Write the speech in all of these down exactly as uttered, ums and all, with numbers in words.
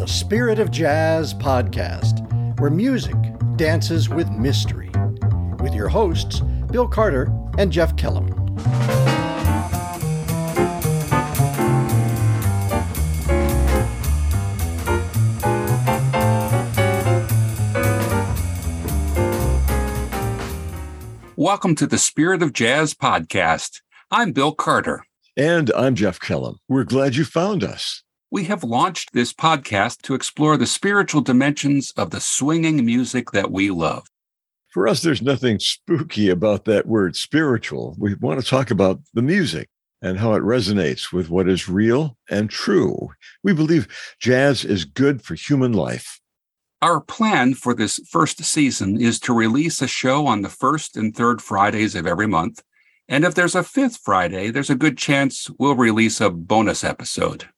the Spirit of Jazz Podcast, where music dances with mystery, with your hosts, Bill Carter and Jeff Kellam. Welcome to the Spirit of Jazz Podcast. I'm Bill Carter. And I'm Jeff Kellam. We're glad you found us. We have launched this podcast to explore the spiritual dimensions of the swinging music that we love. For us, there's nothing spooky about that word spiritual. We want to talk about the music and how it resonates with what is real and true. We believe jazz is good for human life. Our plan for this first season is to release a show on the first and third Fridays of every month. And if there's a fifth Friday, there's a good chance we'll release a bonus episode.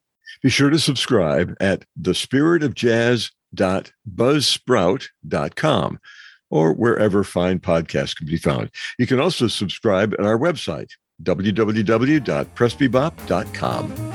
Be sure to subscribe at the spirit of jazz dot buzzsprout dot com or wherever fine podcasts can be found. You can also subscribe at our website, w w w dot press bebop dot com.